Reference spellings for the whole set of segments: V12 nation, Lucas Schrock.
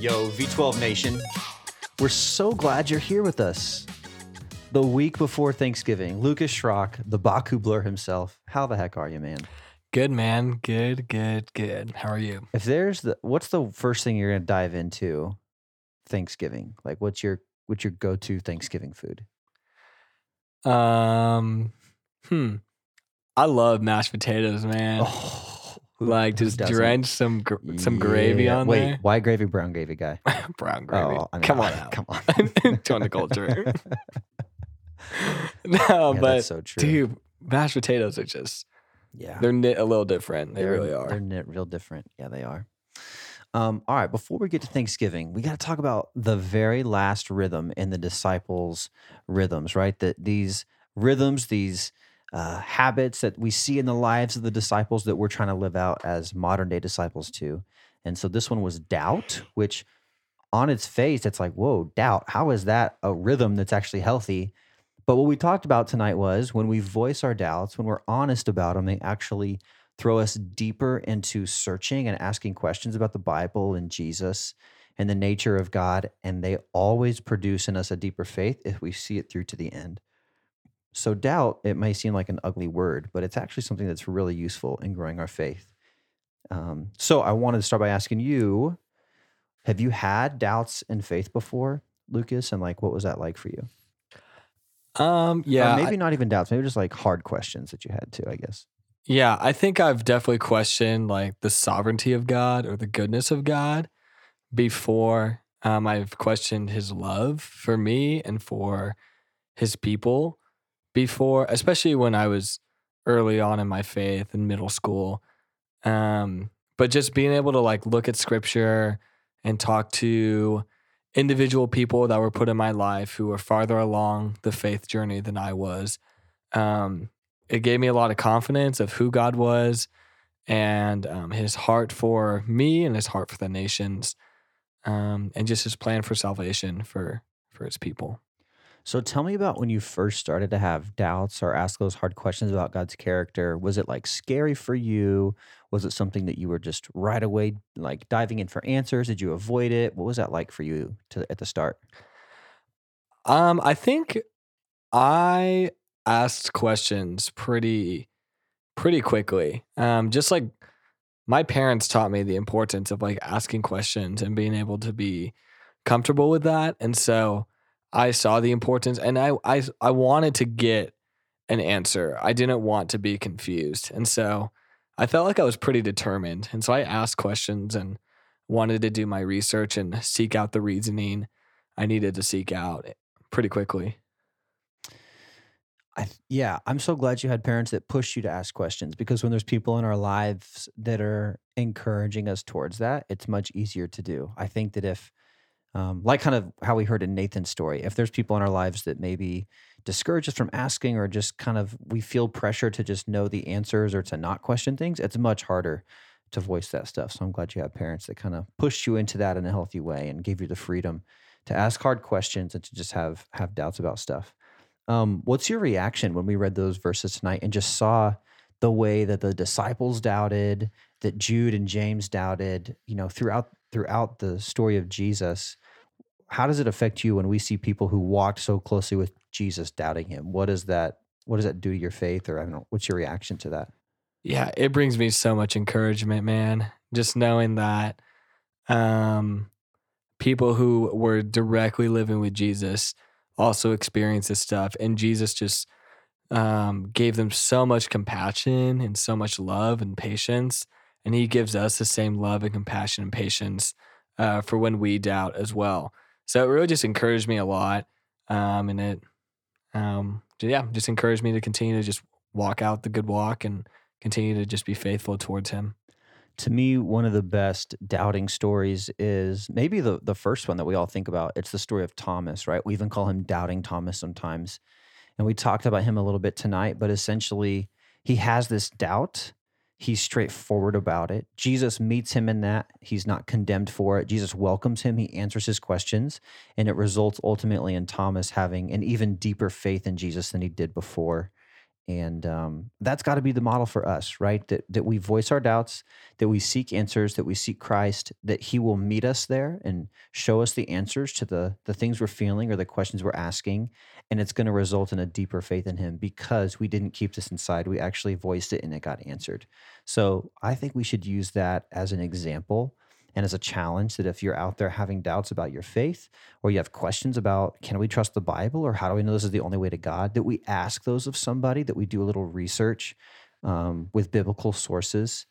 Yo, V12 Nation, we're so glad you're here with us. The week before Thanksgiving, Lucas Schrock, the Bakublur himself. How the heck are you, man? Good, man. Good. How are you? What's the first thing you're going to dive into Thanksgiving? Like, what's your go-to Thanksgiving food? I love mashed potatoes, man. Oh. Like, just drench some gravy on there. Wait, white gravy, brown gravy guy? Brown gravy. Oh, I mean, come on. Join the culture. But that's so true. Dude, mashed potatoes are just, they're knit a little different. They really are. They're knit real different. Yeah, they are. All right, before we get to Thanksgiving, we got to talk about the very last rhythm in the disciples' rhythms, right? These habits that we see in the lives of the disciples that we're trying to live out as modern day disciples too. And so this one was doubt, which on its face, it's like, whoa, doubt. How is that a rhythm that's actually healthy? But what we talked about tonight was when we voice our doubts, when we're honest about them, they actually throw us deeper into searching and asking questions about the Bible and Jesus and the nature of God. And they always produce in us a deeper faith if we see it through to the end. So doubt, it may seem like an ugly word, but it's actually something that's really useful in growing our faith. So I wanted to start by asking you, have you had doubts in faith before, Lucas? And like, what was that like for you? Maybe not even doubts, maybe just like hard questions that you had too, I guess. Yeah, I think I've definitely questioned like the sovereignty of God or the goodness of God before. I've questioned his love for me and for his people. Before, especially when I was early on in my faith in middle school. But just being able to like look at scripture and talk to individual people that were put in my life who were farther along the faith journey than I was. It gave me a lot of confidence of who God was and his heart for me and his heart for the nations and just his plan for salvation for his people. So tell me about when you first started to have doubts or ask those hard questions about God's character. Was it like scary for you? Was it something that you were just right away like diving in for answers? Did you avoid it? What was that like for you at the start? I think I asked questions pretty quickly. Just like my parents taught me the importance of like asking questions and being able to be comfortable with that. And so I saw the importance, and I wanted to get an answer. I didn't want to be confused. And so I felt like I was pretty determined. And so I asked questions and wanted to do my research and seek out the reasoning I needed to seek out pretty quickly. I'm so glad you had parents that pushed you to ask questions, because when there's people in our lives that are encouraging us towards that, it's much easier to do. I think that if like kind of how we heard in Nathan's story, if there's people in our lives that maybe discourage us from asking, or just kind of we feel pressure to just know the answers or to not question things, it's much harder to voice that stuff. So I'm glad you have parents that kind of pushed you into that in a healthy way and gave you the freedom to ask hard questions and to just have doubts about stuff. What's your reaction when we read those verses tonight and just saw the way that the disciples doubted, that Jude and James doubted, throughout the story of Jesus? How does it affect you when we see people who walked so closely with Jesus doubting him? What does that do to your faith? Or I don't know, what's your reaction to that? Yeah, it brings me so much encouragement, man. Just knowing that people who were directly living with Jesus also experienced this stuff. And Jesus just gave them so much compassion and so much love and patience. And he gives us the same love and compassion and patience for when we doubt as well. So it really just encouraged me a lot. And it, just encouraged me to continue to just walk out the good walk and continue to just be faithful towards him. To me, one of the best doubting stories is maybe the first one that we all think about. It's the story of Thomas, right? We even call him Doubting Thomas sometimes. And we talked about him a little bit tonight, but essentially he has this doubt. He's straightforward about it. Jesus meets him in that. He's not condemned for it. Jesus welcomes him. He answers his questions. And it results ultimately in Thomas having an even deeper faith in Jesus than he did before. And that's got to be the model for us, right? That we voice our doubts, that we seek answers, that we seek Christ, that he will meet us there and show us the answers to the things we're feeling or the questions we're asking. And it's going to result in a deeper faith in him because we didn't keep this inside. We actually voiced it and it got answered. So I think we should use that as an example and as a challenge that if you're out there having doubts about your faith or you have questions about, can we trust the Bible or how do we know this is the only way to God, that we ask those of somebody, that we do a little research with biblical sources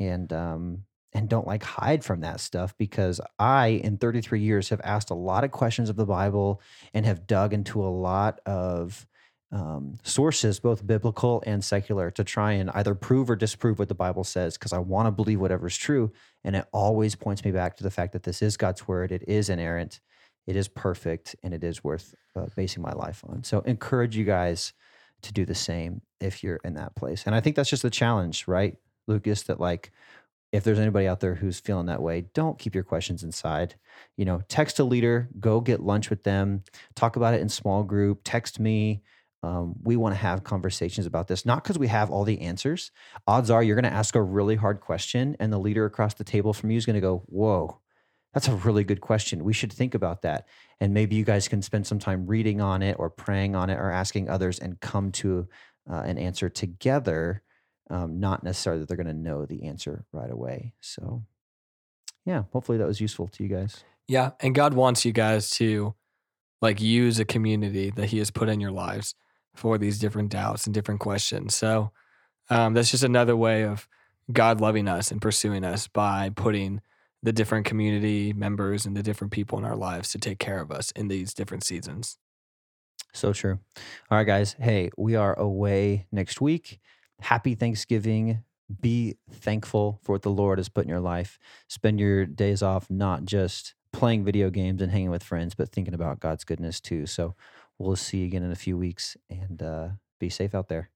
and don't hide from that stuff, because I, in 33 years, have asked a lot of questions of the Bible and have dug into a lot of sources, both biblical and secular, to try and either prove or disprove what the Bible says, because I want to believe whatever's true. And it always points me back to the fact that this is God's word. It is inerrant. It is perfect. And it is worth basing my life on. So encourage you guys to do the same if you're in that place. And I think that's just the challenge, right, Lucas, that if there's anybody out there who's feeling that way, don't keep your questions inside. Text a leader, go get lunch with them, talk about it in small group, text me. We want to have conversations about this, not because we have all the answers. Odds are you're going to ask a really hard question and the leader across the table from you is going to go, whoa, that's a really good question. We should think about that. And maybe you guys can spend some time reading on it or praying on it or asking others and come to an answer together. Not necessarily that they're going to know the answer right away. So yeah, hopefully that was useful to you guys. Yeah. And God wants you guys to use a community that he has put in your lives for these different doubts and different questions. So that's just another way of God loving us and pursuing us by putting the different community members and the different people in our lives to take care of us in these different seasons. So true. All right, guys. Hey, we are away next week. Happy Thanksgiving. Be thankful for what the Lord has put in your life. Spend your days off, not just playing video games and hanging with friends, but thinking about God's goodness too. So we'll see you again in a few weeks, and be safe out there.